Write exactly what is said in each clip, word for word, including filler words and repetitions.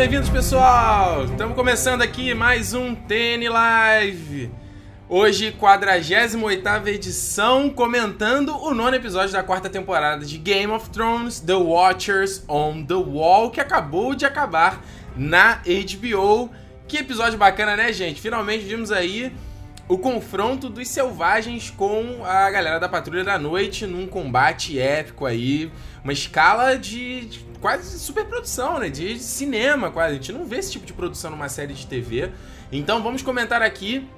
bem-vindos, pessoal! Estamos começando aqui mais um T N Live. Hoje, quadragésima oitava edição, comentando o nono episódio da quarta temporada de Game of Thrones, The Watchers on the Wall, que acabou de acabar na H B O. Que episódio bacana, né, gente? Finalmente vimos aí o confronto dos selvagens com a galera da Patrulha da Noite num combate épico aí. Uma escala de, de quase superprodução, né? De, de cinema quase. A gente não vê esse tipo de produção numa série de T V. Então vamos comentar aqui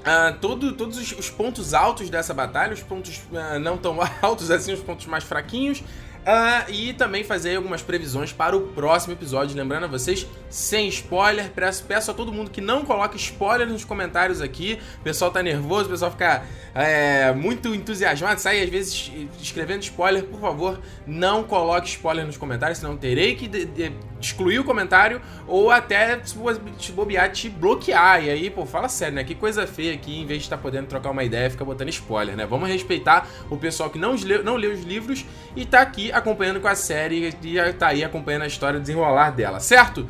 uh, todo, todos os, os pontos altos dessa batalha. Os pontos uh, não tão altos assim, os pontos mais fraquinhos. Uh, e também fazer algumas previsões para o próximo episódio, lembrando a vocês, sem spoiler, peço, peço a todo mundo que não coloque spoiler nos comentários aqui, o pessoal tá nervoso, o pessoal fica é, muito entusiasmado, sai às vezes escrevendo spoiler, por favor, não coloque spoiler nos comentários, senão terei que de, de, excluir o comentário ou até te bobear, te bloquear, e aí, pô, fala sério, né, que coisa feia aqui, em vez de estar podendo trocar uma ideia, fica botando spoiler, né, vamos respeitar o pessoal que não leu, não leu os livros e tá aqui acompanhando com a série e tá aí acompanhando a história, desenrolar dela, certo?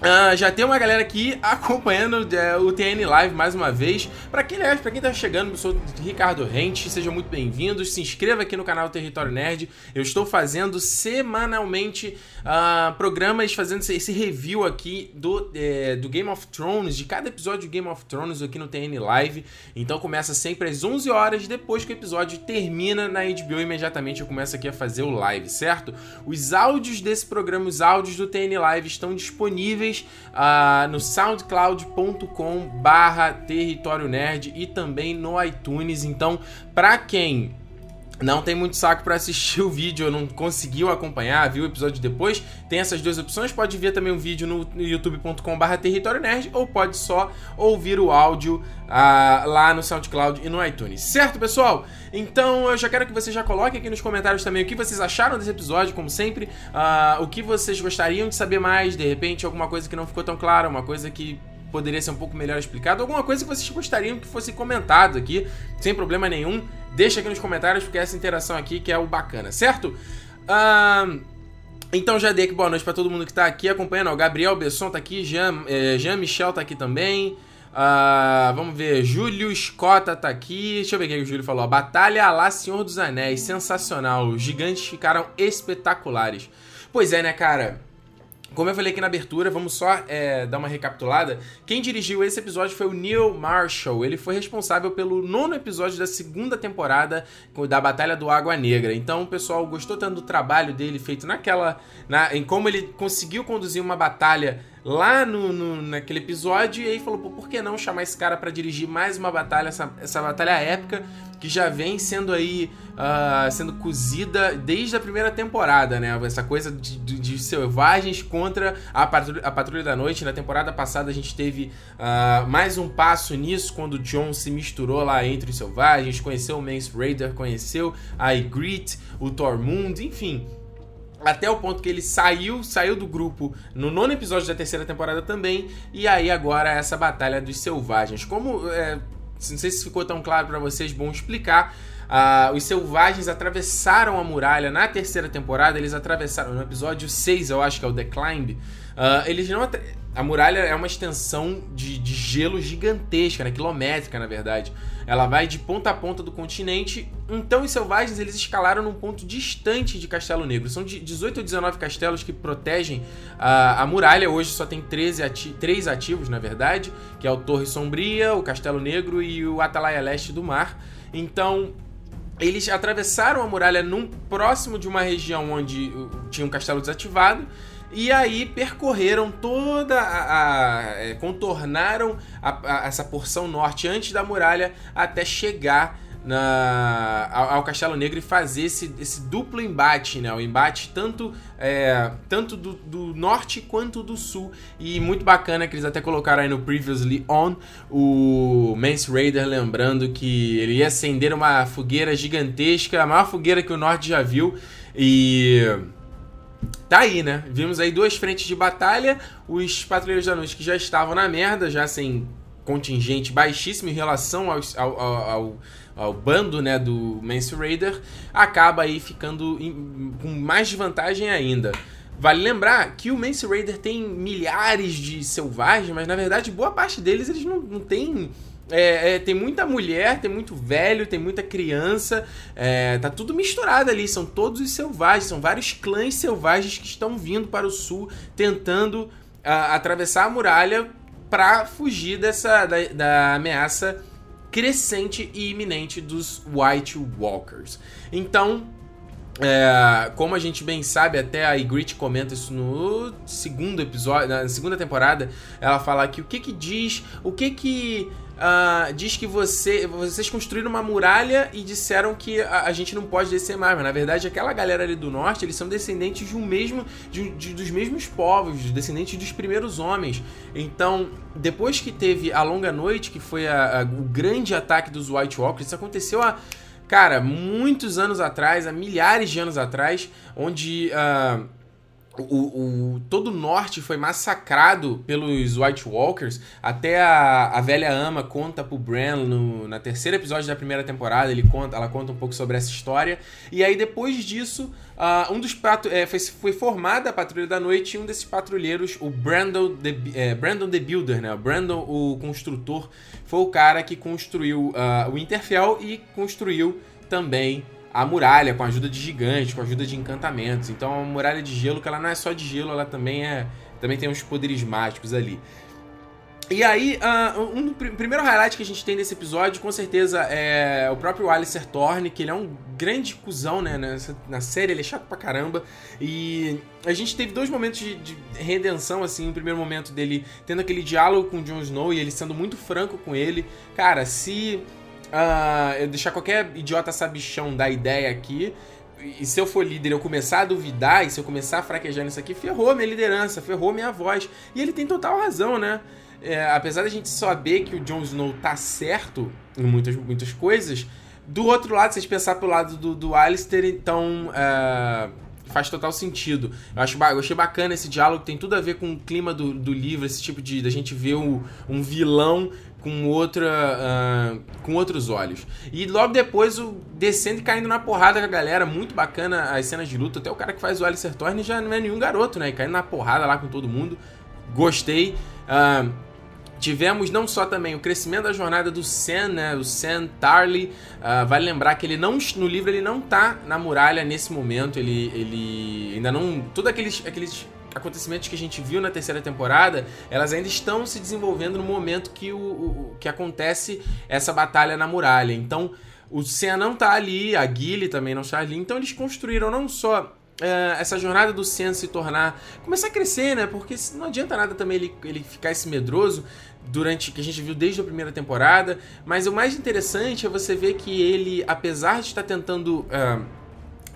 Uh, já tem uma galera aqui acompanhando uh, o T N Live mais uma vez. Pra quem, aliás, pra quem tá chegando, eu sou Ricardo Rente, sejam muito bem-vindos. Se inscreva aqui no canal Território Nerd. Eu estou fazendo semanalmente uh, programas, fazendo esse review aqui do, é, do Game of Thrones, de cada episódio do Game of Thrones aqui no T N Live. Então começa sempre às onze horas, depois que o episódio termina na H B O, imediatamente eu começo aqui a fazer o live, certo? Os áudios desse programa, os áudios do T N Live estão disponíveis Uh, no soundcloud ponto com barra território nerd e também no iTunes. Então, pra quem não tem muito saco pra assistir o vídeo ou não conseguiu acompanhar, viu o episódio depois, tem essas duas opções, pode ver também um vídeo no youtube ponto com barra território nerd ou pode só ouvir o áudio uh, lá no SoundCloud e no iTunes, certo, pessoal? Então eu já quero que você já coloque aqui nos comentários também o que vocês acharam desse episódio, como sempre, uh, o que vocês gostariam de saber mais, de repente alguma coisa que não ficou tão clara, uma coisa que poderia ser um pouco melhor explicado, alguma coisa que vocês gostariam que fosse comentado aqui, sem problema nenhum, deixa aqui nos comentários, porque é essa interação aqui que é o bacana, certo? Uh, então já dei aqui boa noite pra todo mundo que tá aqui acompanhando, o Gabriel Besson tá aqui, Jean, eh, Jean Michel tá aqui também, uh, vamos ver, Júlio Escota tá aqui, deixa eu ver o que o Júlio falou, a batalha lá Senhor dos Anéis, sensacional, os gigantes ficaram espetaculares. Pois é, né, cara? Como eu falei aqui na abertura, vamos só é, dar uma recapitulada. Quem dirigiu esse episódio foi o Neil Marshall. Ele foi responsável pelo nono episódio da segunda temporada da Batalha do Água Negra. Então o pessoal gostou tanto do trabalho dele feito naquela... Na, em como ele conseguiu conduzir uma batalha lá no, no, naquele episódio. E aí falou, pô, por que não chamar esse cara pra dirigir mais uma batalha, essa, essa batalha épica que já vem sendo aí, uh, sendo cozida desde a primeira temporada, né? Essa coisa de, de, de selvagens contra a patrulha, a Patrulha da Noite. Na temporada passada a gente teve uh, mais um passo nisso, quando o Jon se misturou lá entre os selvagens, conheceu o Mance Rayder, conheceu a Ygritte, o Tormund, enfim... Até o ponto que ele saiu, saiu do grupo no nono episódio da terceira temporada também, e aí agora essa batalha dos selvagens. Como... É... Não sei se ficou tão claro pra vocês, bom explicar. Uh, os selvagens atravessaram a muralha na terceira temporada, eles atravessaram no episódio seis, eu acho que é o The Climb. Uh, eles não atra... A muralha é uma extensão de, de gelo gigantesca, né? Quilométrica, na verdade. Ela vai de ponta a ponta do continente. Então os selvagens eles escalaram num ponto distante de Castelo Negro. São dezoito ou dezenove castelos que protegem uh, a muralha. Hoje só tem treze ati... três ativos, na verdade, que é o Torre Sombria, o Castelo Negro e o Atalaia Leste do Mar. Então... Eles atravessaram a muralha num, próximo de uma região onde tinha um castelo desativado, e aí percorreram toda a... a é, contornaram a, a, essa porção norte antes da muralha até chegar na, ao, ao Castelo Negro e fazer esse, esse duplo embate, né? O embate tanto, é, tanto do, do norte quanto do sul. E muito bacana que eles até colocaram aí no Previously On o Mance Rayder lembrando que ele ia acender uma fogueira gigantesca, a maior fogueira que o norte já viu. E... tá aí, né? Vimos aí duas frentes de batalha, os Patrulheiros da Noite que já estavam na merda, já sem contingente baixíssimo em relação aos, ao... ao, ao o bando, né, do Mance Rayder, acaba aí ficando em, com mais desvantagem ainda. Vale lembrar que o Mance Rayder tem milhares de selvagens, mas na verdade boa parte deles eles não, não tem... É, é, tem muita mulher, tem muito velho, tem muita criança, é, tá tudo misturado ali, são todos os selvagens, são vários clãs selvagens que estão vindo para o sul, tentando a, atravessar a muralha para fugir dessa, da, da ameaça crescente e iminente dos White Walkers. Então, é, como a gente bem sabe, até a Ygritte comenta isso no segundo episódio, na segunda temporada, ela fala que o que que diz, o que que... Uh, diz que você, vocês construíram uma muralha e disseram que a, a gente não pode descer mais, mas na verdade aquela galera ali do norte, eles são descendentes de um mesmo, de, de, dos mesmos povos, descendentes dos primeiros homens. Então, depois que teve a Longa Noite, que foi a, a, o grande ataque dos White Walkers, isso aconteceu há, cara, muitos anos atrás, há milhares de anos atrás, onde... Uh, O, o, todo o norte foi massacrado pelos White Walkers. Até a, a velha ama conta pro Bran no, na terceiro episódio da primeira temporada, ele conta, ela conta um pouco sobre essa história. E aí depois disso, uh, um dos patru- é, foi, foi formada a Patrulha da Noite, e um desses patrulheiros, o Brandon the, é, Brandon the Builder, né? O Brandon, o construtor, foi o cara que construiu uh, Winterfell e construiu também a muralha, com a ajuda de gigantes, com a ajuda de encantamentos. Então, a muralha de gelo, que ela não é só de gelo, ela também é, também tem uns poderes mágicos ali. E aí, uh, um primeiro highlight que a gente tem nesse episódio, com certeza, é o próprio Alistair Thorne, que ele é um grande cuzão, né? Nessa, na série, ele é chato pra caramba. E a gente teve dois momentos de, de redenção, assim. O primeiro momento dele tendo aquele diálogo com o Jon Snow e ele sendo muito franco com ele. Cara, se... Uh, eu deixar qualquer idiota sabichão da ideia aqui, e se eu for líder, eu começar a duvidar, e se eu começar a fraquejar nisso aqui, ferrou minha liderança, ferrou minha voz. E ele tem total razão, né? É, apesar da gente saber que o Jon Snow tá certo em muitas, muitas coisas, do outro lado, se a gente pensar pelo lado do, do Alistair, então... Uh... faz total sentido. Eu, acho, eu achei bacana esse diálogo, tem tudo a ver com o clima do, do livro, esse tipo de... da gente ver o, um vilão com, outra, uh, com outros olhos. E logo depois, o descendo e caindo na porrada com a galera, muito bacana as cenas de luta. Até o cara que faz o Alistair Thorne já não é nenhum garoto, né? E caindo na porrada lá com todo mundo. Gostei. Uh, Tivemos não só também o crescimento da jornada do Sam, né? O Sam Tarly. Uh, vale lembrar que ele não, no livro ele não tá na muralha nesse momento. Ele, ele ainda não... Todos aqueles, aqueles acontecimentos que a gente viu na terceira temporada, elas ainda estão se desenvolvendo no momento que, o, o, que acontece essa batalha na muralha. Então, o Sam não tá ali, a Gilly também não está ali. Então, eles construíram não só... Uh, essa jornada do Sam se tornar... começar a crescer, né? Porque não adianta nada também ele, ele ficar esse medroso durante... que a gente viu desde a primeira temporada. Mas o mais interessante é você ver que ele, apesar de estar tentando... Uh,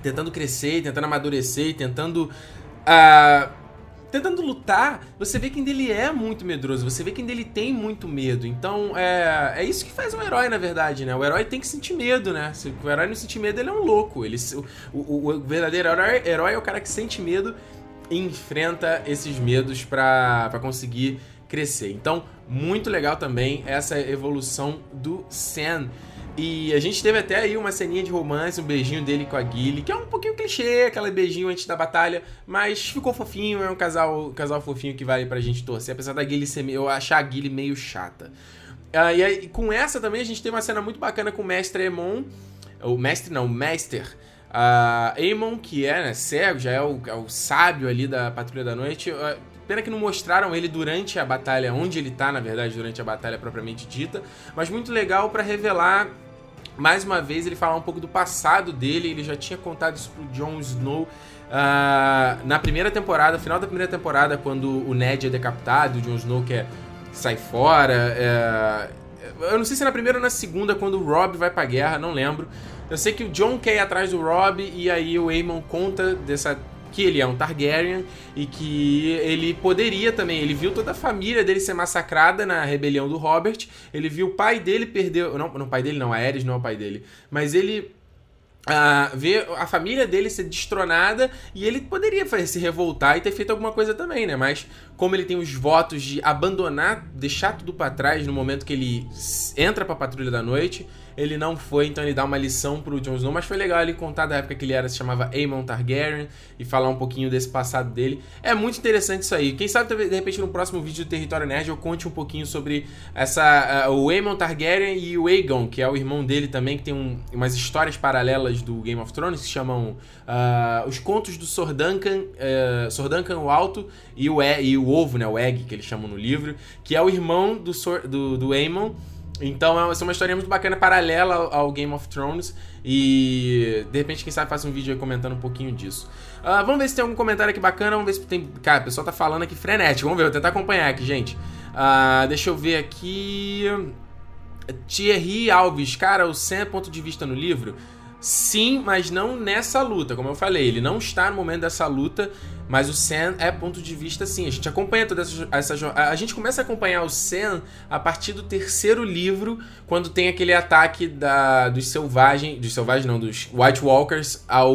tentando crescer, tentando amadurecer, tentando... Uh, tentando lutar, você vê que ainda ele é muito medroso, você vê que ainda ele tem muito medo. Então, é, é isso que faz um herói, na verdade, né? O herói tem que sentir medo, né? Se o herói não sentir medo, ele é um louco. Ele, o, o, o verdadeiro herói, herói é o cara que sente medo e enfrenta esses medos pra, pra conseguir crescer. Então, muito legal também essa evolução do Sam. E a gente teve até aí uma ceninha de romance, um beijinho dele com a Gilly, que é um pouquinho clichê, aquele beijinho antes da batalha, mas ficou fofinho, é um casal, um casal fofinho que vale pra gente torcer, apesar da Gilly ser, eu achar a Gilly meio chata. Ah, e aí, com essa também a gente teve uma cena muito bacana com o Meistre Aemon, ou Mestre não, Meistre ah, Aemon, que é, né, cego, já é o, é o sábio ali da Patrulha da Noite. Pena que não mostraram ele durante a batalha, onde ele tá, na verdade, durante a batalha propriamente dita, mas muito legal pra revelar, mais uma vez, ele falar um pouco do passado dele. Ele já tinha contado isso pro Jon Snow uh, na primeira temporada, final da primeira temporada, quando o Ned é decapitado, o Jon Snow quer sair fora, uh, eu não sei se é na primeira ou na segunda, quando o Robb vai pra guerra, não lembro. Eu sei que o Jon quer ir atrás do Robb, e aí o Aemon conta dessa... que ele é um Targaryen e que ele poderia também... Ele viu toda a família dele ser massacrada na rebelião do Robert. Ele viu o pai dele perder... Não, o pai dele não, Aerys não é o pai dele. Mas ele uh, vê a família dele ser destronada e ele poderia se revoltar e ter feito alguma coisa também, né? Mas como ele tem os votos de abandonar, deixar tudo pra trás no momento que ele entra pra Patrulha da Noite, ele não foi, então ele dá uma lição pro Jon Snow, mas foi legal ele contar da época que ele era, se chamava Aemon Targaryen, e falar um pouquinho desse passado dele. É muito interessante isso aí. Quem sabe, de repente, no próximo vídeo do Território Nerd, eu conte um pouquinho sobre essa, uh, o Aemon Targaryen e o Aegon, que é o irmão dele também, que tem um, umas histórias paralelas do Game of Thrones, que se chamam uh, Os Contos do Sor Duncan, uh, Sor Duncan o Alto e o, e, e o Ovo, né, o Egg, que eles chamam no livro, que é o irmão do, Sor, do, do Aemon. Então, essa é uma história muito bacana, paralela ao Game of Thrones. E, de repente, quem sabe faça um vídeo aí comentando um pouquinho disso. Uh, vamos ver se tem algum comentário aqui bacana. Vamos ver se tem... Cara, o pessoal tá falando aqui frenético. Vamos ver, vou tentar acompanhar aqui, gente. Uh, deixa eu ver aqui... Thierry Alves. Cara, o Sam é ponto de vista no livro? Sim, mas não nessa luta. Como eu falei, ele não está no momento dessa luta... Mas o Sam é ponto de vista, sim. A gente acompanha toda essa, essa... A gente começa a acompanhar o Sam a partir do terceiro livro, quando tem aquele ataque da, dos selvagens... Dos selvagens, não. Dos White Walkers ao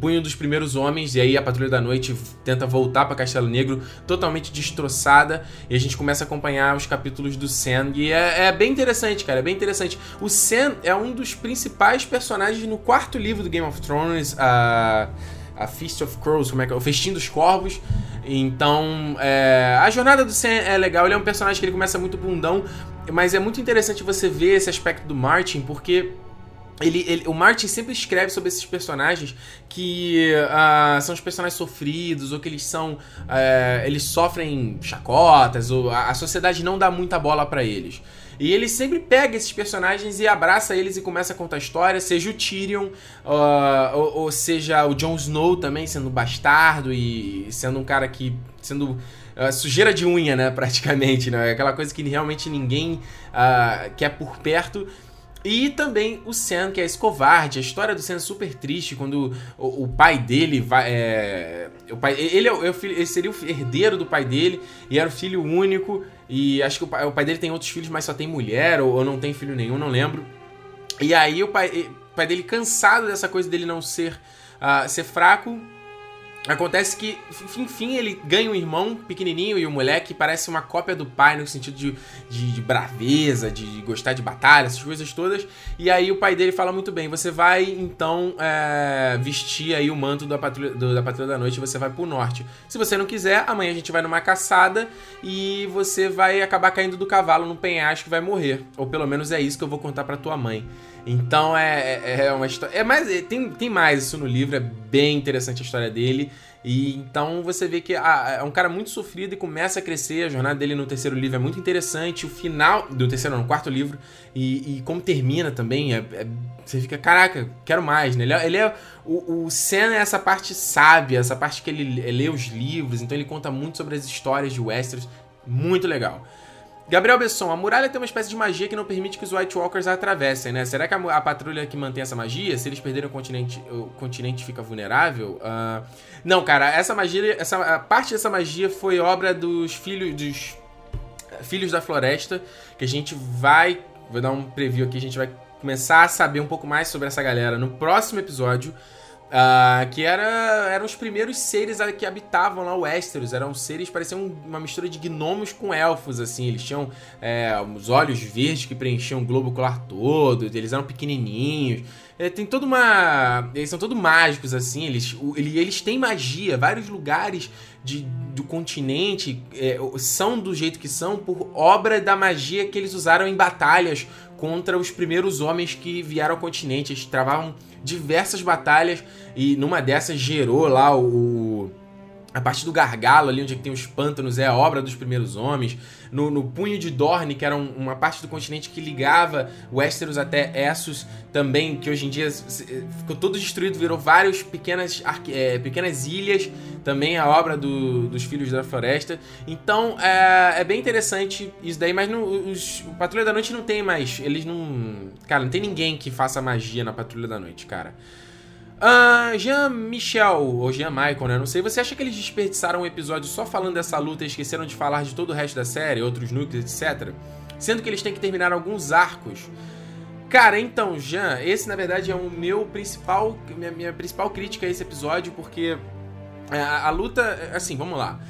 punho dos primeiros homens. E aí a Patrulha da Noite tenta voltar para Castelo Negro totalmente destroçada. E a gente começa a acompanhar os capítulos do Sam. E é, é bem interessante, cara. É bem interessante. O Sam é um dos principais personagens no quarto livro do Game of Thrones. A... A Feast of Crows, como é que é? O Festim dos Corvos. Então, é... a jornada do Sam é legal. Ele é um personagem que ele começa muito bundão, mas é muito interessante você ver esse aspecto do Martin, porque... Ele, ele, o Martin sempre escreve sobre esses personagens que uh, são os personagens sofridos, ou que eles são uh, eles sofrem chacotas, ou a, a sociedade não dá muita bola pra eles. E ele sempre pega esses personagens e abraça eles e começa a contar a história, seja o Tyrion, uh, ou, ou seja o Jon Snow também, sendo um bastardo e sendo um cara que... sendo Uh, sujeira de unha, né, praticamente, né? Aquela coisa que realmente ninguém uh, quer por perto. E também o Sam, que é esse covarde. A história do Sam é super triste, quando o, o pai dele vai... É, o pai, ele, é o, ele seria o herdeiro do pai dele, e era o filho único, e acho que o pai, o pai dele tem outros filhos, mas só tem mulher, ou, ou não tem filho nenhum, não lembro. E aí o pai, o pai dele, cansado dessa coisa dele não ser, uh, ser fraco, acontece que, enfim, ele ganha um irmão pequenininho, e o moleque parece uma cópia do pai no sentido de, de, de braveza, de gostar de batalha, essas coisas todas. E aí o pai dele fala muito bem, você vai, então, é, vestir aí o manto da patrulha, do, da patrulha da noite, e você vai pro norte. Se você não quiser, amanhã a gente vai numa caçada e você vai acabar caindo do cavalo num penhasco e vai morrer. Ou pelo menos é isso que eu vou contar pra tua mãe. Então é, é, é uma história... É mais, tem, tem mais isso no livro, é bem interessante a história dele. E então você vê que ah, é um cara muito sofrido e começa a crescer. A jornada dele no terceiro livro é muito interessante. O final... Do terceiro, não, no quarto livro. E, e como termina também, é, é, você fica... Caraca, quero mais, né? Ele é... Ele é o, o Sam é essa parte sábia, essa parte que ele, ele lê os livros. Então ele conta muito sobre as histórias de Westeros. Muito legal. Gabriel Besson, a muralha tem uma espécie de magia que não permite que os White Walkers a atravessem, né? Será que a, a patrulha que mantém essa magia, se eles perderem o continente, o continente fica vulnerável? Uh, não, cara, essa magia, essa, a parte dessa magia foi obra dos filhos, dos filhos da floresta, que a gente vai, vou dar um preview aqui, a gente vai começar a saber um pouco mais sobre essa galera no próximo episódio. Uh, que era, eram os primeiros seres que habitavam lá o Westeros. Eram seres, pareciam uma mistura de gnomos com elfos, assim. Eles tinham é, os olhos verdes que preenchiam o globo ocular todo. Eles eram pequenininhos. É, tem toda uma... Eles são todos mágicos, assim. Eles, o, ele, eles têm magia. Vários lugares de, do continente é, são do jeito que são por obra da magia que eles usaram em batalhas contra os primeiros homens que vieram ao continente. Eles travavam diversas batalhas, e numa dessas gerou lá o... A parte do gargalo ali, onde tem os pântanos, é a obra dos primeiros homens. No, no punho de Dorne, que era um, uma parte do continente que ligava Westeros até Essos também, que hoje em dia ficou todo destruído, virou várias pequenas, é, pequenas ilhas, também a obra do, dos Filhos da Floresta. Então, é, é bem interessante isso daí, mas no, os, o Patrulha da Noite não tem mais, eles não... Cara, não tem ninguém que faça magia na Patrulha da Noite, cara. Uh, Jean Michel, ou Jean Michael, né? Não sei. Você acha que eles desperdiçaram um episódio só falando dessa luta e esqueceram de falar de todo o resto da série, outros núcleos, etcétera? Sendo que eles têm que terminar alguns arcos. Cara, então, Jean, esse na verdade é o meu principal... Minha, minha principal crítica a esse episódio, porque a, a luta... Assim, vamos lá.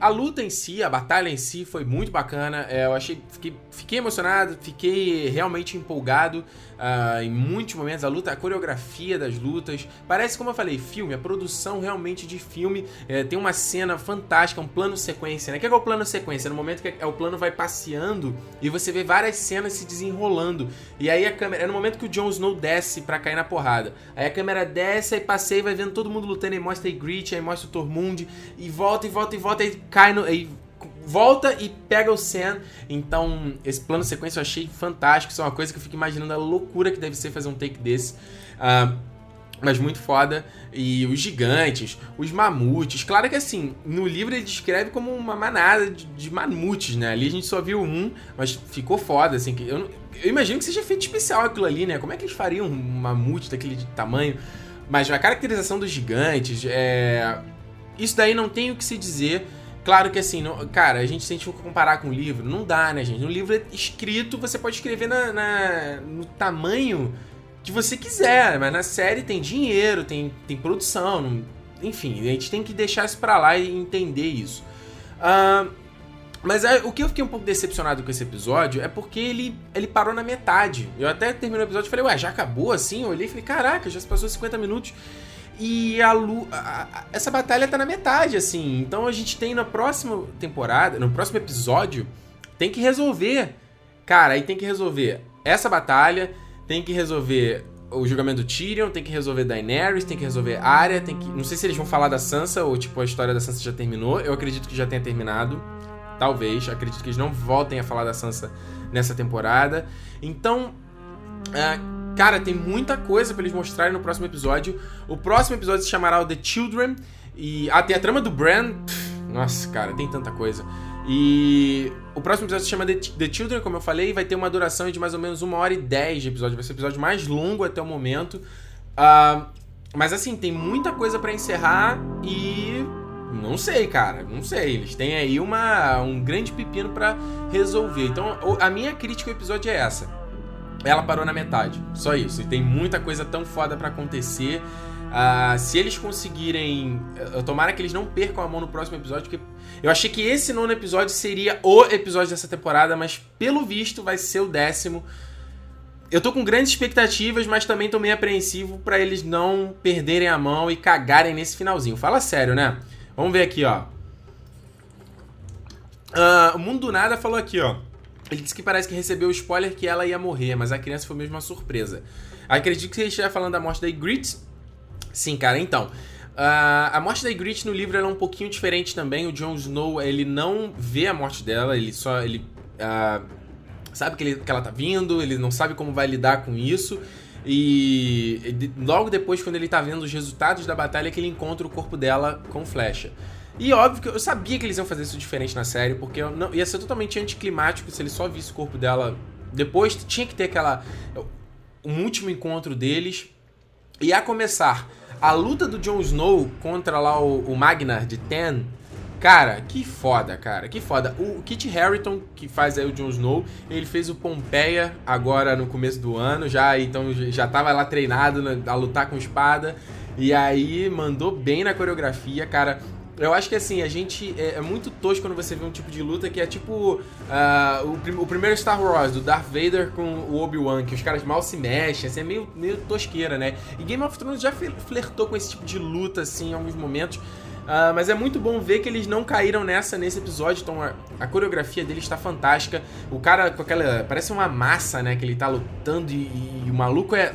A luta em si, a batalha em si foi muito bacana, é, eu achei, fiquei, fiquei emocionado, fiquei realmente empolgado uh, em muitos momentos. A luta, a coreografia das lutas, parece, como eu falei, filme, a produção realmente de filme. É, tem uma cena fantástica, um plano sequência, né? O que é, que é o plano sequência? No momento que o plano vai passeando e você vê várias cenas se desenrolando. E aí a câmera, é no momento que o Jon Snow desce pra cair na porrada. Aí a câmera desce, aí passeia e vai vendo todo mundo lutando, aí mostra a Ygritte, aí mostra o Tormund, e volta, e volta, e volta, aí cai no... Aí volta e pega o Sam. Então, esse plano sequência eu achei fantástico. Isso é uma coisa que eu fico imaginando a loucura que deve ser fazer um take desse. Uh, mas muito foda. E os gigantes, os mamutes. Claro que assim, no livro ele descreve como uma manada de, de mamutes, né? Ali a gente só viu um, mas ficou foda, assim. Que eu, não, eu imagino que seja feito especial aquilo ali, né? Como é que eles fariam um mamute daquele tamanho? Mas a caracterização dos gigantes, é... isso daí não tem o que se dizer. Claro que assim, não, cara, a gente, se a gente for comparar com o livro, não dá, né, gente? No livro é escrito, você pode escrever na, na, no tamanho que você quiser, mas na série tem dinheiro, tem, tem produção, não, enfim, a gente tem que deixar isso pra lá e entender isso. Uh, mas é, o que eu fiquei um pouco decepcionado com esse episódio é porque ele, ele parou na metade. Eu até terminei o episódio e falei, ué, já acabou assim? Eu olhei e falei, caraca, já se passou cinquenta minutos. E a, Lu, a, a essa batalha tá na metade, assim. Então a gente tem na próxima temporada, no próximo episódio, tem que resolver. Cara, aí tem que resolver essa batalha, tem que resolver o julgamento do Tyrion, tem que resolver Daenerys, tem que resolver Arya, tem que... Não sei se eles vão falar da Sansa ou, tipo, a história da Sansa já terminou. Eu acredito que já tenha terminado. Talvez. Acredito que eles não voltem a falar da Sansa nessa temporada. Então... Uh, Cara, tem muita coisa pra eles mostrarem no próximo episódio. O próximo episódio se chamará o The Children. E até ah, a trama do Brand... Nossa, cara, tem tanta coisa. E o próximo episódio se chama The, The Children, como eu falei. E vai ter uma duração de mais ou menos uma hora e dez de episódio. Vai ser o episódio mais longo até o momento. Uh, mas assim, tem muita coisa pra encerrar. E... não sei, cara, não sei. Eles têm aí uma, um grande pepino pra resolver. Então, a minha crítica ao episódio é essa. Ela parou na metade, só isso. E tem muita coisa tão foda pra acontecer. Uh, se eles conseguirem... Uh, tomara que eles não percam a mão no próximo episódio, porque eu achei que esse nono episódio seria o episódio dessa temporada, mas pelo visto vai ser o décimo. Eu tô com grandes expectativas, mas também tô meio apreensivo pra eles não perderem a mão e cagarem nesse finalzinho. Fala sério, né? Vamos ver aqui, ó. Uh, o Mundo do Nada falou aqui, ó. Ele disse que parece que recebeu o spoiler que ela ia morrer, mas a criança foi mesmo uma surpresa. Acredito que você esteja falando da morte da Ygritte. Sim, cara, então. Uh, a morte da Ygritte no livro ela é um pouquinho diferente também. O Jon Snow, ele não vê a morte dela, ele só... ele uh, sabe que, ele, que ela tá vindo, ele não sabe como vai lidar com isso. E ele, logo depois, quando ele tá vendo os resultados da batalha, que ele encontra o corpo dela com flecha. E óbvio que eu sabia que eles iam fazer isso diferente na série, porque eu não, ia ser totalmente anticlimático se ele só visse o corpo dela depois. Tinha que ter aquela... um último encontro deles. E a começar, a luta do Jon Snow contra lá o, o Magnar de Ten. Cara, que foda, cara, que foda. O Kit Harington, que faz aí o Jon Snow, ele fez o Pompeia agora no começo do ano, já, então já tava lá treinado na, a lutar com espada. E aí mandou bem na coreografia, cara. Eu acho que assim, a gente é, é muito tosco quando você vê um tipo de luta que é tipo uh, o, prim o primeiro Star Wars, do Darth Vader com o Obi-Wan, que os caras mal se mexem, assim, é meio, meio tosqueira, né? E Game of Thrones já flertou com esse tipo de luta, assim, em alguns momentos, uh, mas é muito bom ver que eles não caíram nessa, nesse episódio, então a, a coreografia dele está fantástica, o cara com aquela, parece uma massa, né, que ele tá lutando e, e o maluco é...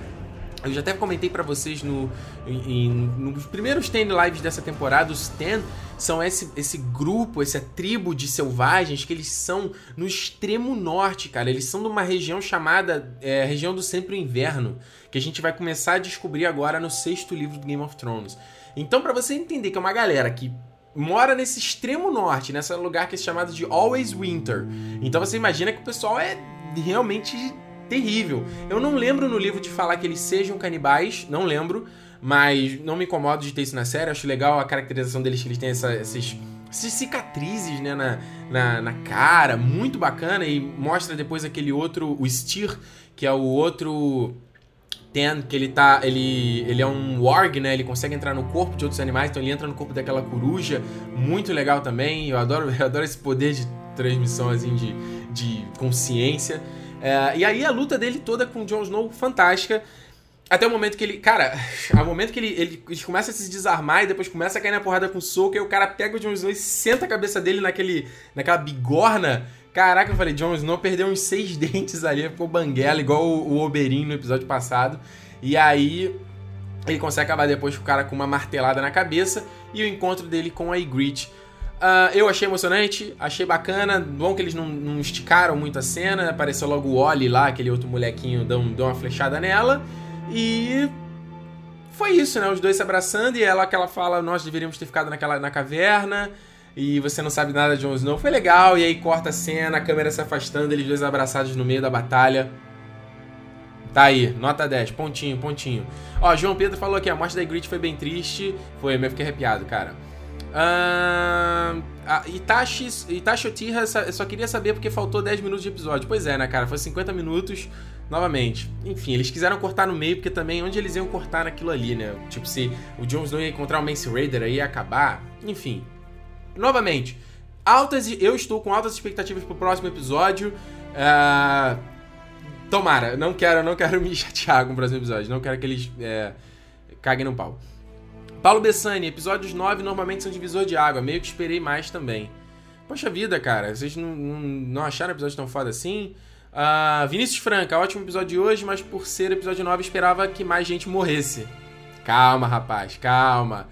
Eu já até comentei pra vocês no, em, em, nos primeiros ten lives dessa temporada. Os ten são esse, esse grupo, essa tribo de selvagens que eles são no extremo norte, cara. Eles são de uma região chamada é, região do sempre inverno, que a gente vai começar a descobrir agora no sexto livro do Game of Thrones. Então, pra você entender que é uma galera que mora nesse extremo norte, nesse lugar que é chamado de Always Winter. Então você imagina que o pessoal é realmente... terrível. Eu não lembro no livro de falar que eles sejam canibais, não lembro, mas não me incomodo de ter isso na série, acho legal a caracterização deles, que eles têm essa, essas, essas cicatrizes, né, na, na, na cara, muito bacana, e mostra depois aquele outro, o Styr, que é o outro Ten, que ele tá, ele, ele é um warg, né? Ele consegue entrar no corpo de outros animais, então ele entra no corpo daquela coruja, muito legal também. Eu adoro, eu adoro esse poder de transmissão, assim, de, de consciência. É, e aí a luta dele toda com o Jon Snow, fantástica. Até o momento que ele... Cara, ao momento que ele, ele, ele começa a se desarmar e depois começa a cair na porrada com o soco, aí o cara pega o Jon Snow e senta a cabeça dele naquele, naquela bigorna. Caraca, eu falei, Jon Snow perdeu uns seis dentes ali, ficou banguela, igual o, o Oberyn no episódio passado. E aí ele consegue acabar depois com o cara com uma martelada na cabeça e o encontro dele com a Ygritte. Uh, eu achei emocionante, achei bacana, bom que eles não, não esticaram muito a cena, apareceu logo o Olly lá, aquele outro molequinho, deu, deu uma flechada nela. E foi isso, né? Os dois se abraçando e ela que ela fala, nós deveríamos ter ficado naquela, na caverna e você não sabe nada de Jon Snow. Foi legal, e aí corta a cena, a câmera se afastando, eles dois abraçados no meio da batalha. Tá aí, nota dez, pontinho, pontinho. Ó, João Pedro falou aqui, a morte da Ygritte foi bem triste. Foi, eu fiquei arrepiado, cara. Uh, Itachi, Itachi Otirra, só queria saber porque faltou dez minutos de episódio. Pois é, né, cara? Foi cinquenta minutos novamente. Enfim, eles quiseram cortar no meio porque também onde eles iam cortar naquilo ali, né? Tipo, se o Jon Snow ia encontrar o Mance Rayder aí ia acabar. Enfim, novamente, altas, eu estou com altas expectativas pro próximo episódio. Uh, tomara, não quero, não quero me chatear com o próximo episódio. Não quero que eles é, caguem no pau. Paulo Bessani, episódios nove normalmente são divisor de água, meio que esperei mais também. Poxa vida, cara, vocês não, não, não acharam o episódio tão foda assim? Uh, Vinícius Franca, ótimo episódio de hoje, mas por ser episódio nove esperava que mais gente morresse. Calma, rapaz, calma.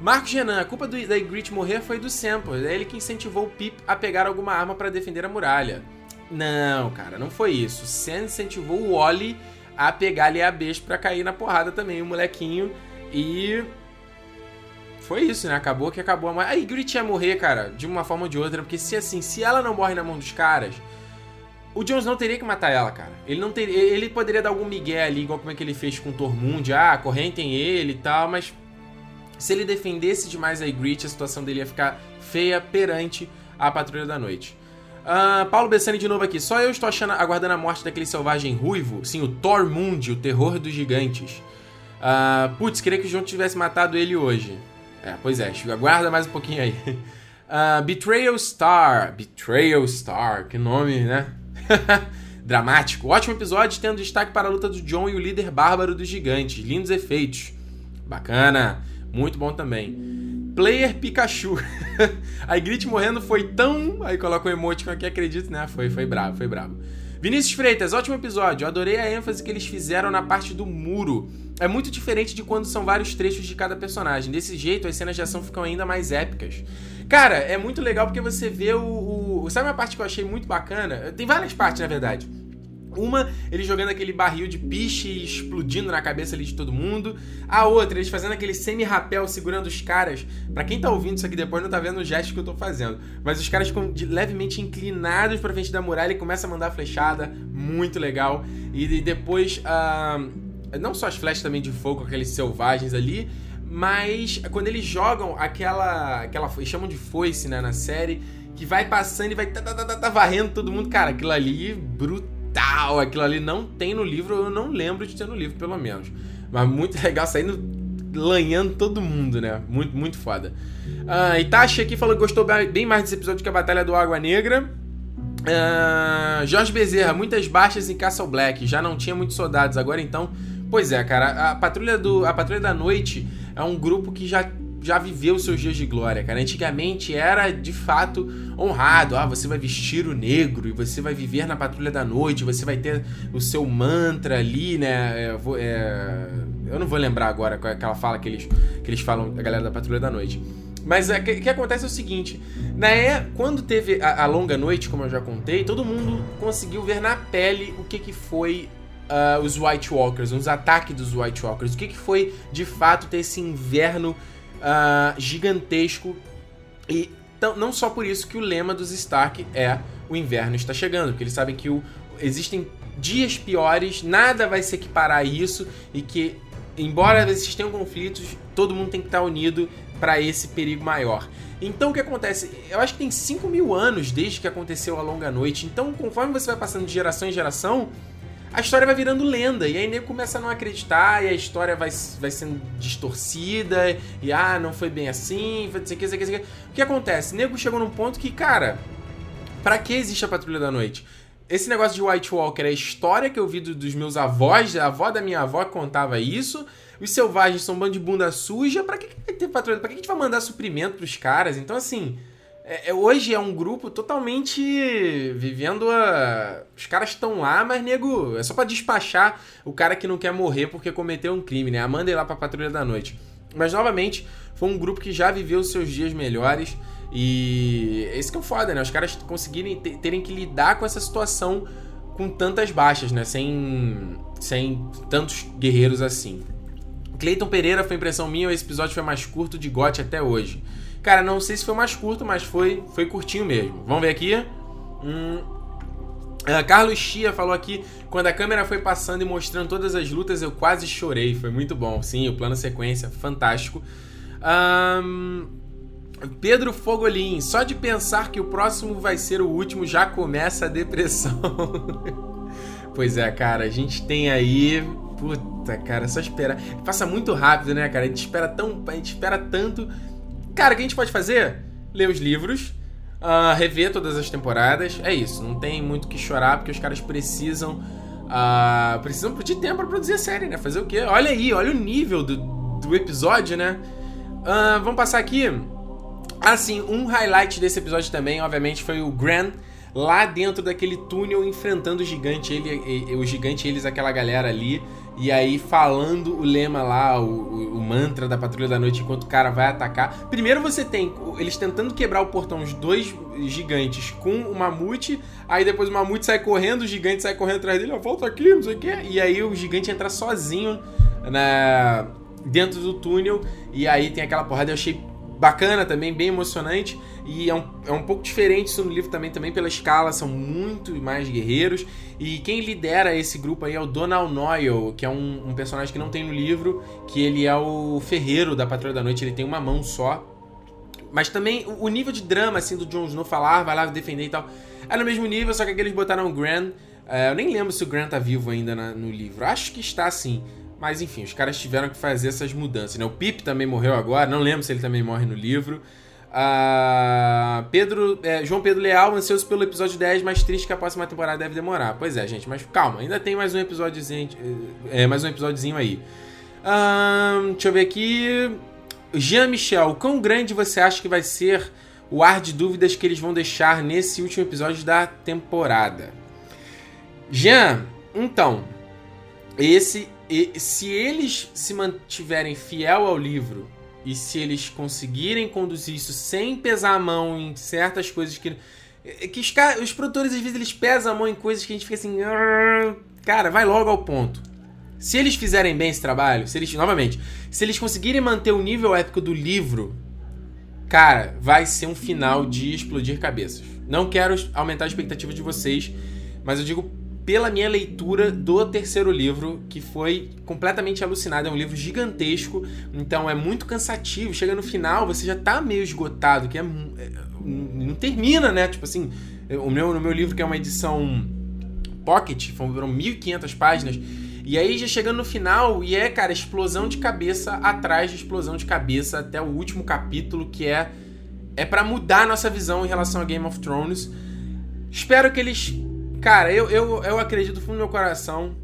Marcos Renan, a culpa do, da Ygritte morrer foi do Sam, pô. É ele que incentivou o Pyp a pegar alguma arma pra defender a muralha. Não, cara, não foi isso. O Sam incentivou o Olly a pegar ali a besta pra cair na porrada também, o molequinho, e... Foi isso, né? Acabou que acabou a morte. A Ygritte ia morrer, cara, de uma forma ou de outra, porque se assim, se ela não morre na mão dos caras, o Jon Snow teria que matar ela, cara. Ele não teria, ele poderia dar algum migué ali, igual como é que ele fez com o Tormund, ah, correntem ele e tal, mas se ele defendesse demais a Ygritte, a situação dele ia ficar feia perante a Patrulha da Noite. Uh, Paulo Bessani de novo aqui. Só eu estou achando, aguardando a morte daquele selvagem ruivo, sim, o Tormund, o terror dos gigantes. Uh, putz, queria que o Jon tivesse matado ele hoje. É, pois é, aguarda mais um pouquinho aí. Uh, Betrayal Star. Betrayal Star, que nome, né? Dramático. Ótimo episódio, tendo destaque para a luta do Jon e o líder bárbaro dos gigantes. Lindos efeitos. Bacana. Muito bom também. Player Pikachu. A Ygritte morrendo foi tão... Aí coloca um emoticon aqui, acredito, né? Foi, foi bravo, foi bravo. Vinícius Freitas, ótimo episódio. Adorei a ênfase que eles fizeram na parte do muro. É muito diferente de quando são vários trechos de cada personagem. Desse jeito, as cenas de ação ficam ainda mais épicas. Cara, é muito legal porque você vê o... o... Sabe uma parte que eu achei muito bacana? Tem várias partes, na verdade. Uma, ele jogando aquele barril de piche e explodindo na cabeça ali de todo mundo. A outra, eles fazendo aquele semi-rapel, segurando os caras. Pra quem tá ouvindo isso aqui depois, não tá vendo o gesto que eu tô fazendo. Mas os caras ficam levemente inclinados pra frente da muralha e começa a mandar a flechada. Muito legal. E depois... Uh... Não só as flechas também de fogo, aqueles selvagens ali, mas quando eles jogam aquela... aquela chamam de foice, né, na série, que vai passando e vai tá, tá, tá, tá, varrendo todo mundo. Cara, aquilo ali, brutal. Aquilo ali não tem no livro, eu não lembro de ter no livro, pelo menos. Mas muito legal, saindo, lanhando todo mundo, né? Muito, muito foda. Uh, Itachi aqui falou que gostou bem mais desse episódio que a Batalha do Água Negra. Uh, Jorge Bezerra, muitas baixas em Castle Black, já não tinha muitos soldados, agora então... Pois é, cara, a Patrulha, do, a Patrulha da Noite é um grupo que já, já viveu seus dias de glória, cara. Antigamente era, de fato, honrado. Ah, você vai vestir o negro e você vai viver na Patrulha da Noite, você vai ter o seu mantra ali, né? Eu, vou, é... Eu não vou lembrar agora qual é aquela fala que eles, que eles falam, a galera da Patrulha da Noite. Mas o é, que, que acontece é o seguinte, né? Quando teve a, a Longa Noite, como eu já contei, todo mundo conseguiu ver na pele o que, que foi... Uh, os White Walkers, uns ataques dos White Walkers. O que, que foi, de fato, ter esse inverno uh, gigantesco? E tão, não só por isso que o lema dos Stark é o inverno está chegando, porque eles sabem que o, existem dias piores, nada vai se equiparar a isso, e que, embora existam conflitos, todo mundo tem que estar unido para esse perigo maior. Então o que acontece? Eu acho que tem cinco mil anos desde que aconteceu a Longa Noite, então conforme você vai passando de geração em geração, a história vai virando lenda, e aí nego começa a não acreditar, e a história vai, vai sendo distorcida, e ah, não foi bem assim, foi isso aqui, isso aqui, isso aqui. O que acontece? Nego chegou num ponto que, cara, pra que existe a Patrulha da Noite? Esse negócio de White Walker é a história que eu vi do, dos meus avós, a avó da minha avó contava isso, os selvagens são um bando de bunda suja, pra que, que vai ter patrulha? Pra que, que a gente vai mandar suprimento pros caras? Então, assim... É, hoje é um grupo totalmente vivendo a... Os caras estão lá, mas, nego, é só pra despachar o cara que não quer morrer porque cometeu um crime, né? Manda ele lá pra Patrulha da Noite. Mas, novamente, foi um grupo que já viveu os seus dias melhores e... Esse que é o foda, né? Os caras conseguirem terem que lidar com essa situação com tantas baixas, né? Sem, sem tantos guerreiros assim. Cleiton Pereira, foi impressão minha, esse episódio foi mais curto de G O T até hoje. Cara, não sei se foi mais curto, mas foi, foi curtinho mesmo. Vamos ver aqui. Hum. Uh, Carlos Chia falou aqui, quando a câmera foi passando e mostrando todas as lutas, eu quase chorei. Foi muito bom. Sim, o plano sequência, fantástico. Um, Pedro Fogolin, só de pensar que o próximo vai ser o último, já começa a depressão. Pois é, cara, a gente tem aí... Puta, cara, só esperar. Passa muito rápido, né, cara? A gente espera, tão... a gente espera tanto... Cara, o que a gente pode fazer? Ler os livros, uh, rever todas as temporadas, é isso. Não tem muito o que chorar, porque os caras precisam uh, precisam de tempo pra produzir a série, né? Fazer o quê? Olha aí, olha o nível do, do episódio, né? Uh, vamos passar aqui. Assim, um highlight desse episódio também, obviamente, foi o Grant lá dentro daquele túnel enfrentando o gigante, ele, e, o gigante, eles, aquela galera ali. E aí falando o lema lá, o, o, o mantra da Patrulha da Noite enquanto o cara vai atacar. Primeiro você tem eles tentando quebrar o portão, os dois gigantes com o mamute. Aí depois o mamute sai correndo, o gigante sai correndo atrás dele. Ó, volta aqui, não sei o quê. E aí o gigante entra sozinho na, dentro do túnel. E aí tem aquela porrada, eu achei bacana também, bem emocionante. E é um, é um pouco diferente isso no livro também, também pela escala, são muito mais guerreiros. E quem lidera esse grupo aí é o Donald Noyle, que é um, um personagem que não tem no livro, que ele é o ferreiro da Patrulha da Noite, ele tem uma mão só. Mas também o, o nível de drama, assim, do Jon Snow falar, vai lá defender e tal, é no mesmo nível, só que aqui eles botaram o Grant. É, eu nem lembro se o Grant tá vivo ainda na, no livro, acho que está sim. Mas enfim, os caras tiveram que fazer essas mudanças, né? O Pyp também morreu agora, não lembro se ele também morre no livro. Uh, Pedro, é, João Pedro Leal, ansioso pelo episódio dez, mas triste que a próxima temporada deve demorar. Pois é, gente, mas calma, ainda tem mais um episódiozinho, é, mais um episódiozinho aí. Uh, deixa eu ver aqui. Jean Michel, quão grande você acha que vai ser o ar de dúvidas que eles vão deixar nesse último episódio da temporada? Jean, então, esse... E se eles se mantiverem fiel ao livro e se eles conseguirem conduzir isso sem pesar a mão em certas coisas que... que os, car- os produtores, às vezes, eles pesam a mão em coisas que a gente fica assim... Cara, vai logo ao ponto. Se eles fizerem bem esse trabalho, se eles, novamente, se eles conseguirem manter o nível épico do livro, cara, vai ser um final de explodir cabeças. Não quero aumentar a expectativa de vocês, mas eu digo... pela minha leitura do terceiro livro, que foi completamente alucinado, é um livro gigantesco, então é muito cansativo, chega no final, você já tá meio esgotado, que é, não termina, né, tipo assim, o meu, no meu livro, que é uma edição pocket, foram mil e quinhentas páginas, e aí já chegando no final, e é, cara, explosão de cabeça atrás de explosão de cabeça, até o último capítulo, que é, é pra mudar a nossa visão em relação a Game of Thrones. Espero que eles... Cara, eu, eu, eu acredito do fundo do meu coração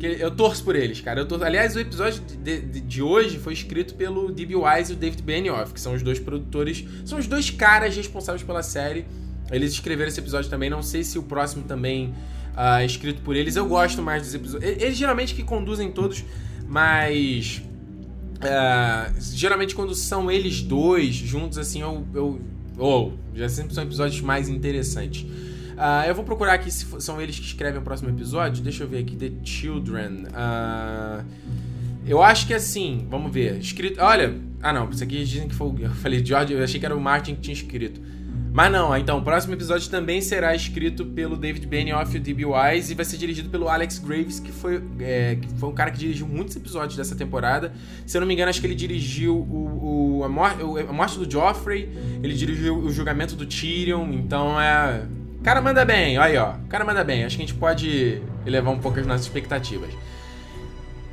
que eu torço por eles, cara. Eu torço. Aliás, o episódio de, de, de hoje foi escrito pelo D B. Weiss e o David Benioff, que são os dois produtores, são os dois caras responsáveis pela série. Eles escreveram esse episódio também, não sei se o próximo também é uh, escrito por eles. Eu gosto mais dos episódios. Eles geralmente que conduzem todos, mas... Uh, geralmente quando são eles dois juntos, assim, eu... eu oh, já sempre são episódios mais interessantes. Uh, eu vou procurar aqui se for, são eles que escrevem o próximo episódio. Deixa eu ver aqui. The Children. Uh, eu acho que é assim. Vamos ver. Escrito. Olha. Ah, não. Isso aqui dizem que foi. Eu falei, George. Eu achei que era o Martin que tinha escrito. Mas não. Então, o próximo episódio também será escrito pelo David Benioff e o D B. Weiss. E vai ser dirigido pelo Alex Graves, que foi, é, que foi um cara que dirigiu muitos episódios dessa temporada. Se eu não me engano, acho que ele dirigiu o, o, a, mor- a morte do Joffrey. Ele dirigiu o julgamento do Tyrion. Então é. O cara manda bem, olha aí, ó. O cara manda bem. Acho que a gente pode elevar um pouco as nossas expectativas.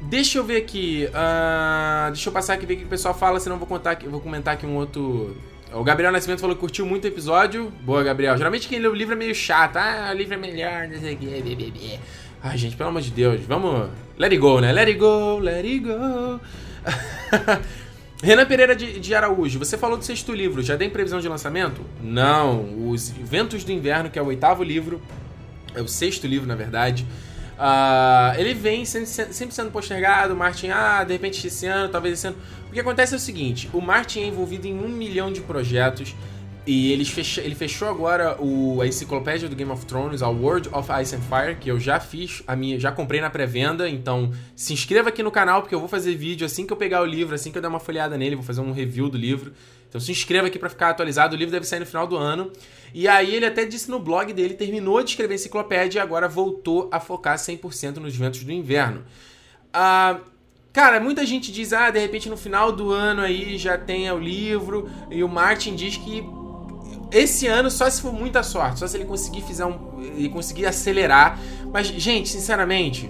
Deixa eu ver aqui, uh, deixa eu passar aqui e ver o que o pessoal fala, senão eu vou, contar aqui, vou comentar aqui um outro... O Gabriel Nascimento falou que curtiu muito o episódio. Boa, Gabriel. Geralmente quem lê o livro é meio chato. Ah, o livro é melhor, não sei o que. Ai, gente, pelo amor de Deus, vamos... Let it go, né? Let it go, let it go. Renan Pereira de, de Araújo, você falou do sexto livro, já tem previsão de lançamento? Não, Os Ventos do Inverno, que é o oitavo livro, é o sexto livro, na verdade. Uh, ele vem sempre, sempre sendo postergado. Martin, ah, de repente esse ano, talvez esse ano. O que acontece é o seguinte: o Martin é envolvido em um milhão de projetos e ele fechou, ele fechou agora o, a enciclopédia do Game of Thrones, a World of Ice and Fire, que eu já fiz, a minha, já comprei na pré-venda. Então se inscreva aqui no canal, porque eu vou fazer vídeo assim que eu pegar o livro, assim que eu der uma folheada nele, vou fazer um review do livro. Então se inscreva aqui pra ficar atualizado, o livro deve sair no final do ano. E aí ele até disse no blog dele, terminou de escrever enciclopédia e agora voltou a focar cem por cento nos Ventos do Inverno. Ah, cara, muita gente diz, ah, de repente no final do ano aí já tem o livro, e o Martin diz que esse ano só se for muita sorte, só se ele conseguir, fazer um, ele conseguir acelerar. Mas, gente, sinceramente,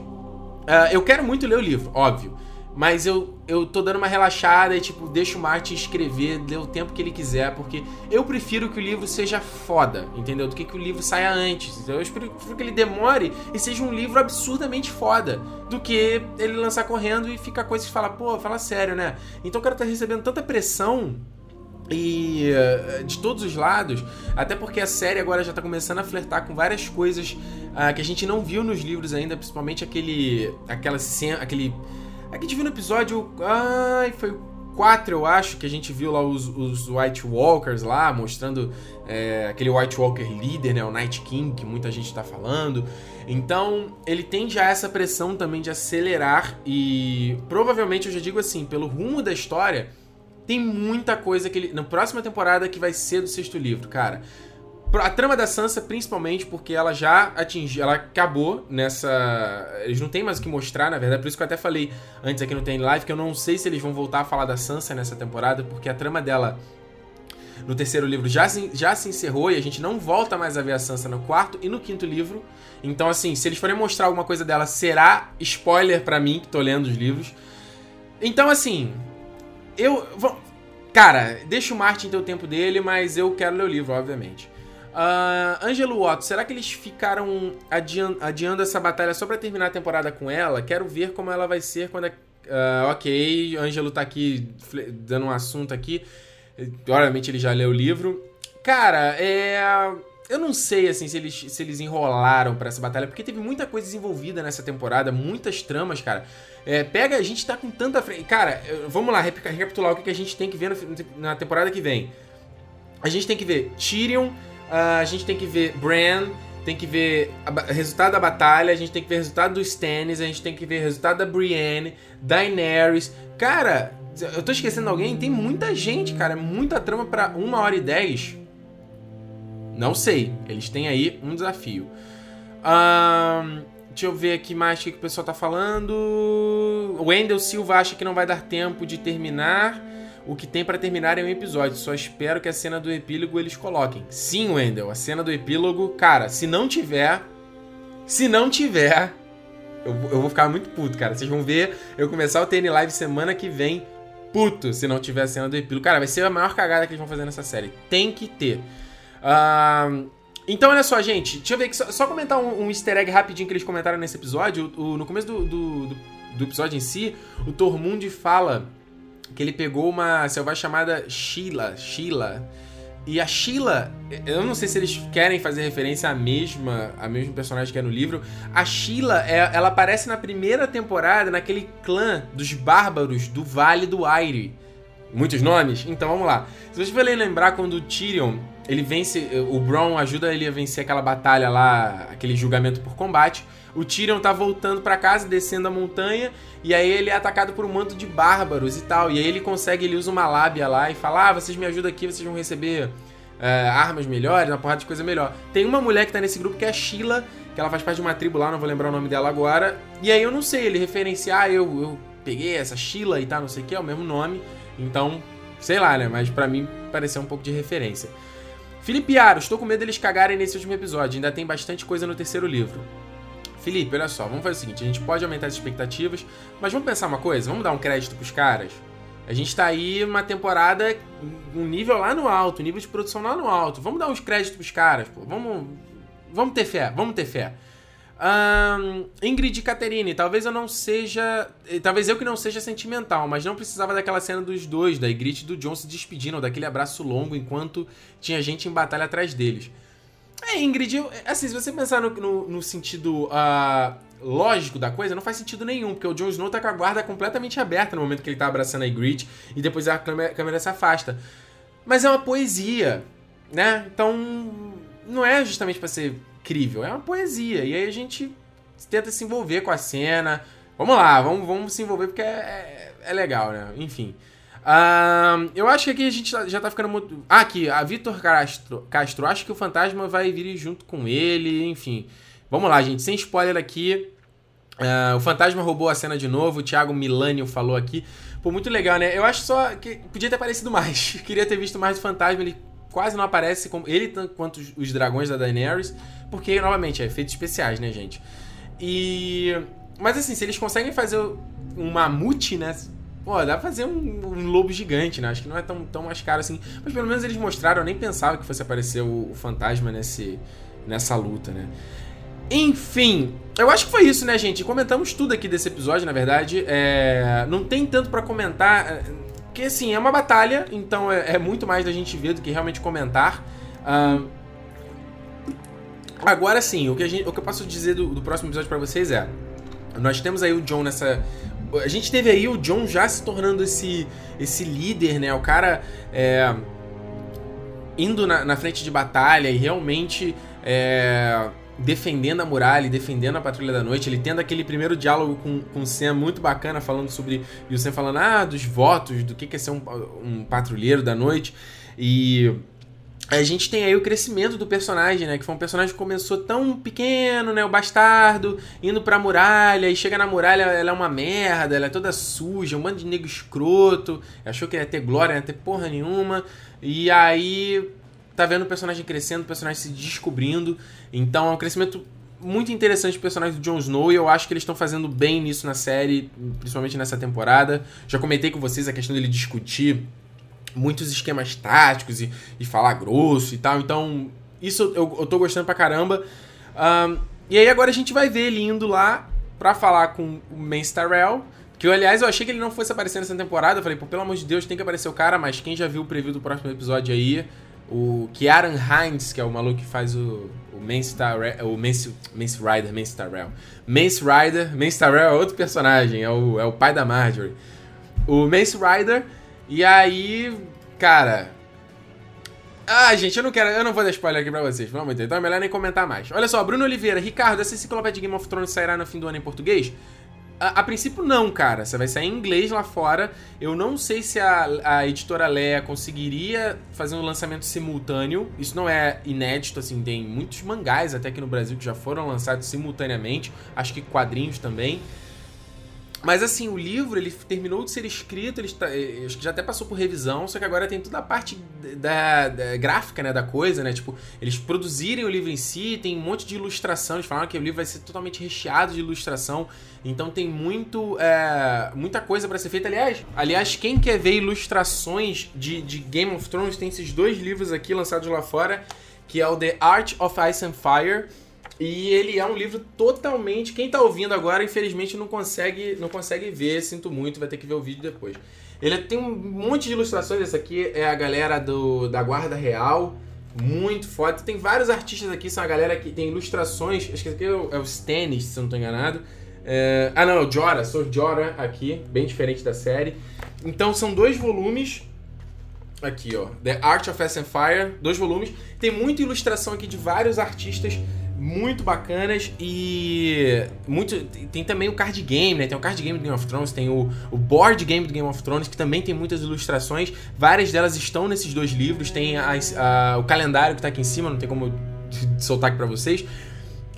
ah, eu quero muito ler o livro, óbvio. Mas eu, eu tô dando uma relaxada e, tipo, deixo o Martin escrever, dê o tempo que ele quiser, porque eu prefiro que o livro seja foda, entendeu? Do que que o livro saia antes. Então eu prefiro que ele demore e seja um livro absurdamente foda, do que ele lançar correndo e ficar coisa que fala, pô, fala sério, né? Então o cara tá recebendo tanta pressão e uh, de todos os lados, até porque a série agora já tá começando a flertar com várias coisas uh, que a gente não viu nos livros ainda, principalmente aquele... aquela cena, aquele... É que a gente viu no episódio... Ai, foi o quatro, eu acho, que a gente viu lá os, os White Walkers lá, mostrando é, aquele White Walker líder, né? O Night King, que muita gente tá falando. Então, ele tem já essa pressão também de acelerar e... Provavelmente, eu já digo assim, pelo rumo da história, tem muita coisa que ele... Na próxima temporada que vai ser do sexto livro, cara. A trama da Sansa, principalmente, porque ela já atingiu, ela acabou nessa... Eles não tem mais o que mostrar, na verdade, por isso que eu até falei antes aqui no T N Live, que eu não sei se eles vão voltar a falar da Sansa nessa temporada, porque a trama dela no terceiro livro já se, já se encerrou e a gente não volta mais a ver a Sansa no quarto e no quinto livro. Então, assim, se eles forem mostrar alguma coisa dela, será spoiler pra mim, que tô lendo os livros. Então, assim, eu... Vou... Cara, deixa o Martin ter o tempo dele, mas eu quero ler o livro, obviamente. Uh, Angelo Otto, será que eles ficaram adiando, adiando essa batalha só pra terminar a temporada com ela? Quero ver como ela vai ser quando... A, uh, ok, Angelo tá aqui dando um assunto aqui. Obviamente ele já leu o livro. Cara, é... Eu não sei, assim, se eles, se eles enrolaram pra essa batalha, porque teve muita coisa desenvolvida nessa temporada, muitas tramas, cara. É, pega, a gente tá com tanta... Cara, vamos lá, recapitular o que a gente tem que ver no, na temporada que vem. A gente tem que ver Tyrion... Uh, a gente tem que ver Bran, tem que ver o resultado da batalha, a gente tem que ver o resultado do Stannis, a gente tem que ver o resultado da Brienne, Daenerys. Cara, eu tô esquecendo alguém? Tem muita gente, cara. Muita trama pra uma hora e dez. Não sei. Eles têm aí um desafio. Ahn... Um... Deixa eu ver aqui mais o que o pessoal tá falando. O Wendel Silva acha que não vai dar tempo de terminar. O que tem pra terminar é um episódio. Só espero que a cena do epílogo eles coloquem. Sim, Wendel, a cena do epílogo... Cara, se não tiver... Se não tiver... Eu, eu vou ficar muito puto, cara. Vocês vão ver eu começar o T N Live semana que vem puto se não tiver a cena do epílogo. Cara, vai ser a maior cagada que eles vão fazer nessa série. Tem que ter. Ahn... Um... Então, olha só, gente, deixa eu ver aqui, só, só comentar um, um easter egg rapidinho que eles comentaram nesse episódio. O, o, no começo do, do, do, do episódio em si, o Tormund fala que ele pegou uma selvagem chamada Sheila, Sheila. E a Sheila, eu não sei se eles querem fazer referência à mesma, à mesma personagem que é no livro. A Sheila, é, ela aparece na primeira temporada naquele clã dos bárbaros do Vale do Aire. Muitos nomes? Então, vamos lá. Se vocês forem lembrar quando o Tyrion... Ele vence, o Bronn ajuda ele a vencer aquela batalha lá, aquele julgamento por combate. O Tyrion tá voltando pra casa, descendo a montanha, e aí ele é atacado por um manto de bárbaros e tal. E aí ele consegue, ele usa uma lábia lá e fala, ah, vocês me ajudam aqui, vocês vão receber é, armas melhores, uma porrada de coisa melhor. Tem uma mulher que tá nesse grupo que é a Sheila, que ela faz parte de uma tribo lá, não vou lembrar o nome dela agora. E aí eu não sei, ele referencia, ah, eu, eu peguei essa Sheila e tal, não sei o que, é o mesmo nome. Então, sei lá, né, mas pra mim pareceu um pouco de referência. Felipe Aro, estou com medo deles cagarem nesse último episódio, ainda tem bastante coisa no terceiro livro. Felipe, olha só, vamos fazer o seguinte, a gente pode aumentar as expectativas, mas vamos pensar uma coisa, vamos dar um crédito pros caras? A gente tá aí uma temporada, um nível lá no alto, um nível de produção lá no alto, vamos dar uns créditos pros caras, pô, vamos, vamos ter fé, vamos ter fé. Um, Ingrid e Caterine, talvez eu não seja, talvez eu que não seja sentimental, mas não precisava daquela cena dos dois, da Ygritte e do Jon se despedindo, daquele abraço longo enquanto tinha gente em batalha atrás deles. É, Ingrid, assim, se você pensar no, no, no sentido uh, lógico da coisa, não faz sentido nenhum, porque o Jon Snow tá com a guarda completamente aberta no momento que ele tá abraçando a Ygritte e depois a câmera, a câmera se afasta. Mas é uma poesia, né? Então, não é justamente pra ser incrível, é uma poesia. E aí a gente tenta se envolver com a cena. Vamos lá, vamos, vamos se envolver porque é, é, é legal, né? Enfim. Uh, eu acho que aqui a gente já tá ficando muito... Ah, aqui, a Vitor Castro. Castro, acho que o fantasma vai vir junto com ele, enfim. Vamos lá, gente, sem spoiler aqui. Uh, o fantasma roubou a cena de novo, o Thiago Milânio falou aqui. Pô, muito legal, né? Eu acho só que podia ter aparecido mais. Eu queria ter visto mais do fantasma, ele quase não aparece, como ele tanto quanto os dragões da Daenerys. Porque, novamente, é efeitos especiais, né, gente? E... Mas assim, se eles conseguem fazer um mamute, né... Pô, dá pra fazer um, um lobo gigante, né? Acho que não é tão, tão mais caro assim. Mas pelo menos eles mostraram, eu nem pensava que fosse aparecer o, o fantasma nesse, nessa luta, né? Enfim, eu acho que foi isso, né, gente? Comentamos tudo aqui desse episódio, na verdade. É, não tem tanto pra comentar, porque assim, é uma batalha, então é, é muito mais da gente ver do que realmente comentar. Ah, agora sim, o que, a gente, o que eu posso dizer do, do próximo episódio pra vocês é... Nós temos aí o Jon nessa... A gente teve aí o Jon já se tornando esse, esse líder, né? O cara é, indo na, na frente de batalha e realmente é, defendendo a muralha e defendendo a Patrulha da Noite. Ele tendo aquele primeiro diálogo com, com o Sam muito bacana, falando sobre... E o Sam falando, ah, dos votos, do que é ser um, um patrulheiro da noite. E... A gente tem aí o crescimento do personagem, né? Que foi um personagem que começou tão pequeno, né? O bastardo, indo pra muralha, e chega na muralha, ela é uma merda, ela é toda suja, um bando de nego escroto, achou que ia ter glória, não ia ter porra nenhuma, e aí tá vendo o personagem crescendo, o personagem se descobrindo, então é um crescimento muito interessante do personagem do Jon Snow, e eu acho que eles estão fazendo bem nisso na série, principalmente nessa temporada. Já comentei com vocês a questão dele discutir muitos esquemas táticos e, e falar grosso e tal, então isso eu, eu tô gostando pra caramba. Um, e aí agora a gente vai ver ele indo lá pra falar com o Mance Rayder, que eu, aliás, eu achei que ele não fosse aparecer nessa temporada, eu falei, pô, pelo amor de Deus, tem que aparecer o cara, mas quem já viu o preview do próximo episódio aí, o Kieran Hines, que é o maluco que faz o, o Mance Rayder, o Mance, Mance Rayder, Mance Rayder, Mance Rayder, Mance Rayder é outro personagem, é o, é o pai da Marjorie, o Mance Rayder. E aí, cara... Ah, gente, eu não quero... Eu não vou dar spoiler aqui pra vocês, pelo amor de Deus. Então é melhor nem comentar mais. Olha só, Bruno Oliveira. Ricardo, essa enciclopédia de Game of Thrones sairá no fim do ano em português? A, a princípio, não, cara. Você vai sair em inglês lá fora. Eu não sei se a, a editora Lea conseguiria fazer um lançamento simultâneo. Isso não é inédito, assim. Tem muitos mangás até aqui no Brasil que já foram lançados simultaneamente. Acho que quadrinhos também. Mas assim, o livro, ele terminou de ser escrito, ele está, acho que já até passou por revisão, só que agora tem toda a parte da, da gráfica, né, da coisa, né, tipo, eles produzirem o livro em si, tem um monte de ilustração, eles falaram que o livro vai ser totalmente recheado de ilustração, então tem muito, é, muita coisa pra ser feita, aliás, aliás, quem quer ver ilustrações de, de Game of Thrones, tem esses dois livros aqui lançados lá fora, que é o The Art of Ice and Fire, e ele é um livro totalmente... Quem tá ouvindo agora, infelizmente, não consegue, não consegue ver. Sinto muito, vai ter que ver o vídeo depois. Ele tem um monte de ilustrações. Essa aqui é a galera do, da Guarda Real. Muito foda. Tem vários artistas aqui. São a galera que tem ilustrações. Acho que esse aqui é o, é o Stannis, se eu não tô enganado. É, ah, não. É o Jorah. Sou Jorah aqui. Bem diferente da série. Então, são dois volumes... Aqui, ó. The Art of Ice and Fire. Dois volumes. Tem muita ilustração aqui de vários artistas... muito bacanas e muito, tem também o card game, né? Tem o card game do Game of Thrones, tem o, o board game do Game of Thrones, que também tem muitas ilustrações. Várias delas estão nesses dois livros. Tem a, a, o calendário que tá aqui em cima, não tem como soltar aqui pra vocês.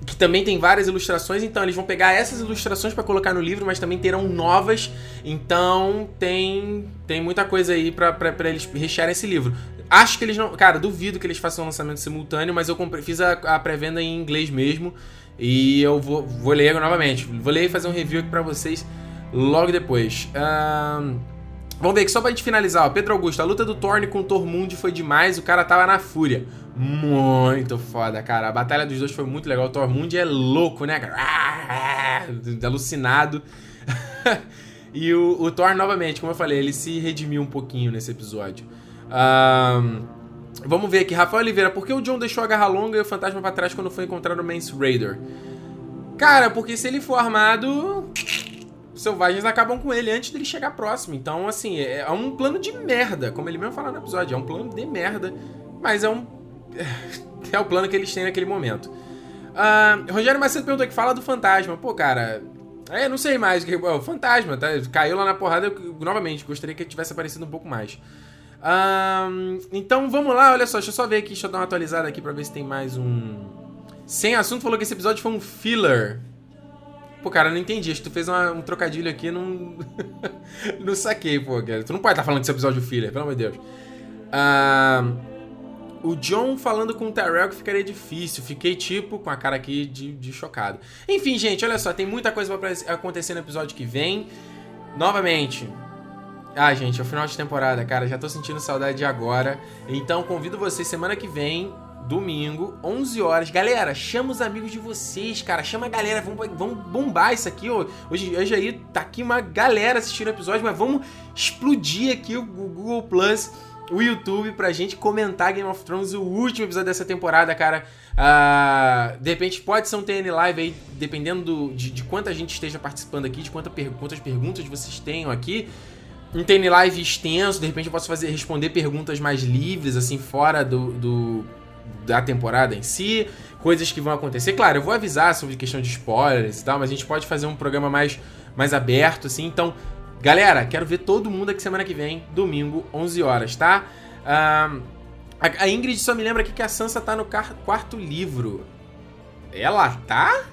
Que também tem várias ilustrações, então eles vão pegar essas ilustrações pra colocar no livro, mas também terão novas. Então tem, tem muita coisa aí pra, pra, pra eles rechearem esse livro. Acho que eles não... Cara, duvido que eles façam um lançamento simultâneo, mas eu comprei, fiz a, a pré-venda em inglês mesmo. E eu vou, vou ler novamente. Vou ler e fazer um review aqui pra vocês logo depois. Ahn... Um... Vamos ver que só pra gente finalizar, ó. Pedro Augusto, a luta do Thorne com o Tormund foi demais, o cara tava na fúria. Muito foda, cara. A batalha dos dois foi muito legal. O Tormund é louco, né, cara? Ah, ah, alucinado. E o, o Thorne, novamente, como eu falei, ele se redimiu um pouquinho nesse episódio. Um, vamos ver aqui. Rafael Oliveira, por que o Jon deixou a garra longa e o fantasma pra trás quando foi encontrar o Mance Rayder? Cara, porque se ele for armado... Os selvagens acabam com ele antes dele chegar próximo. Então, assim, é um plano de merda. Como ele mesmo falou no episódio, é um plano de merda. Mas é um... é o plano que eles têm naquele momento. Uh, Rogério Macedo perguntou aqui, fala do fantasma. Pô, cara... É, não sei mais. O fantasma, tá? Caiu lá na porrada. Eu, novamente, gostaria que tivesse aparecido um pouco mais. Uh, então, vamos lá. Olha só, deixa eu só ver aqui. Deixa eu dar uma atualizada aqui pra ver se tem mais um... Sem assunto falou que esse episódio foi um filler. Pô, cara, eu não entendi. Acho que tu fez uma, um trocadilho aqui, não... não saquei, pô, cara. Tu não pode estar falando desse episódio filler, pelo amor de Deus. Uh, o Jon falando com o Tyrell que ficaria difícil. Fiquei, tipo, com a cara aqui de, de chocado. Enfim, gente, olha só. Tem muita coisa pra acontecer no episódio que vem. Novamente... Ah, gente, é o final de temporada, cara. Já tô sentindo saudade de agora. Então, convido vocês semana que vem... Domingo, onze horas. Galera, chama os amigos de vocês, cara. Chama a galera. Vamos, vamos bombar isso aqui. Ó. Hoje, hoje aí tá aqui uma galera assistindo o episódio, mas vamos explodir aqui o Google Plus, o YouTube, pra gente comentar Game of Thrones, o último episódio dessa temporada, cara. Ah, de repente pode ser um T N Live aí, dependendo do, de, de quanta gente esteja participando aqui, de quanta per, quantas perguntas vocês tenham aqui. Um T N Live extenso, de repente eu posso fazer, responder perguntas mais livres, assim, fora do... do da temporada em si, coisas que vão acontecer. Claro, eu vou avisar sobre questão de spoilers e tal, mas a gente pode fazer um programa mais, mais aberto, assim. Então, galera, quero ver todo mundo aqui semana que vem, domingo, onze horas, tá? Uh, a, a Ygritte só me lembra aqui que a Sansa tá no quarto livro. Ela tá?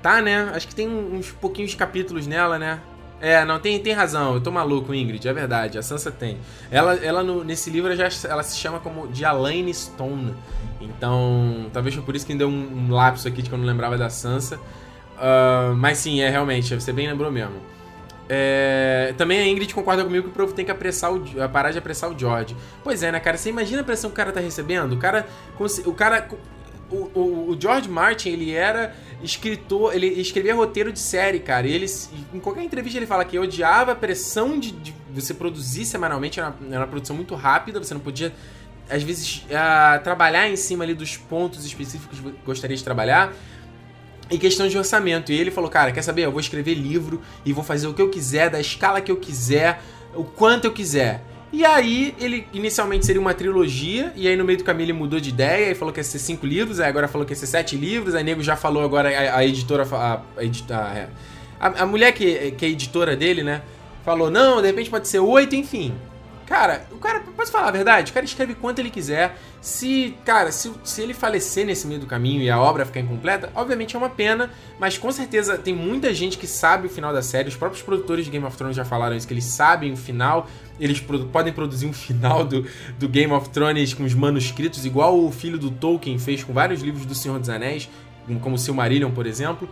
Tá, né? Acho que tem uns pouquinhos capítulos nela, né? É, não, tem, tem razão, eu tô maluco, Ygritte, é verdade, a Sansa tem. Ela, ela no, nesse livro, já, ela se chama como de Alaine Stone, então talvez foi por isso que deu um, um lapso aqui de que eu não lembrava da Sansa. Uh, mas sim, é realmente, você bem lembrou mesmo. É, também a Ygritte concorda comigo que o povo tem que apressar o, parar de apressar o George. Pois é, né, cara, você imagina a pressão que o cara tá recebendo? O cara... O cara O, o, o George Martin, ele era escritor, ele escrevia roteiro de série, cara. E ele, em qualquer entrevista ele fala que odiava a pressão de, de você produzir semanalmente, era uma, era uma produção muito rápida, você não podia, às vezes, uh, trabalhar em cima ali dos pontos específicos que gostaria de trabalhar. E questão de orçamento. E ele falou, cara, quer saber? Eu vou escrever livro e vou fazer o que eu quiser, da escala que eu quiser, o quanto eu quiser. E aí, ele inicialmente seria uma trilogia, e aí no meio do caminho ele mudou de ideia e falou que ia ser cinco livros, aí agora falou que ia ser sete livros, aí nego já falou agora, a, a editora, a, a, a, a mulher que, que é editora dele, né, falou, não, de repente pode ser oito, enfim. Cara, o cara, posso falar a verdade? O cara escreve quanto ele quiser, se, cara, se, se ele falecer nesse meio do caminho e a obra ficar incompleta, obviamente é uma pena, mas com certeza tem muita gente que sabe o final da série, os próprios produtores de Game of Thrones já falaram isso, que eles sabem o final, eles produ- podem produzir um final do, do Game of Thrones com os manuscritos, igual o filho do Tolkien fez com vários livros do Senhor dos Anéis, como o Silmarillion, por exemplo.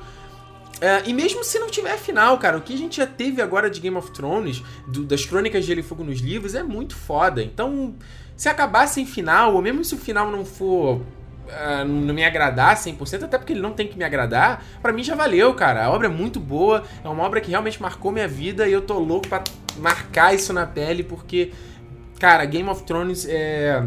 Uh, e mesmo se não tiver final, cara, o que a gente já teve agora de Game of Thrones, do, das Crônicas de Gelo e Fogo nos livros, é muito foda. Então, se acabar sem final, ou mesmo se o final não for... Uh, não me agradar cem por cento, até porque ele não tem que me agradar, pra mim já valeu, cara. A obra é muito boa, é uma obra que realmente marcou minha vida e eu tô louco pra marcar isso na pele, porque, cara, Game of Thrones é,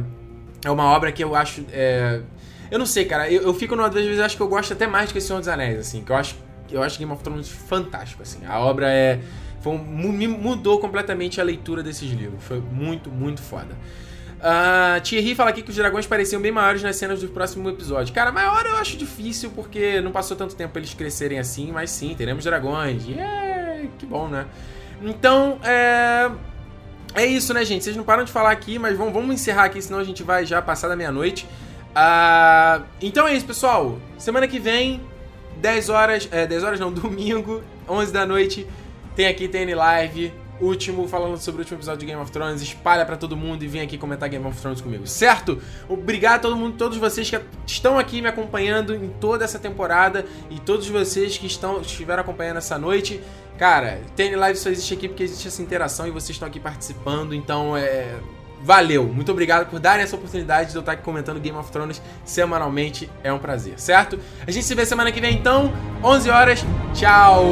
é uma obra que eu acho... É, eu não sei, cara, eu, eu fico numa das vezes, acho que eu gosto até mais do que Senhor dos Anéis, assim, que eu acho... Eu acho Game of Thrones fantástico, assim. A obra é... Foi, mudou completamente a leitura desses livros. Foi muito, muito foda. Uh, Thierry fala aqui que os dragões pareciam bem maiores nas cenas do próximo episódio. Cara, maior eu acho difícil, porque não passou tanto tempo pra eles crescerem assim, mas sim, teremos dragões. Yeah, que bom, né? Então, é... É isso, né, gente? Vocês não param de falar aqui, mas vamos, vamos encerrar aqui, senão a gente vai já passar da meia-noite. Uh, então é isso, pessoal. Semana que vem... dez horas, é, dez horas não, domingo, onze da noite, tem aqui T N Live, último, falando sobre o último episódio de Game of Thrones, espalha pra todo mundo e vem aqui comentar Game of Thrones comigo, certo? Obrigado a todo mundo, todos vocês que estão aqui me acompanhando em toda essa temporada e todos vocês que estão, estiveram acompanhando essa noite. Cara, T N Live só existe aqui porque existe essa interação e vocês estão aqui participando, então é... valeu, muito obrigado por darem essa oportunidade de eu estar aqui comentando Game of Thrones semanalmente, é um prazer, certo? A gente se vê semana que vem então, onze horas, tchau!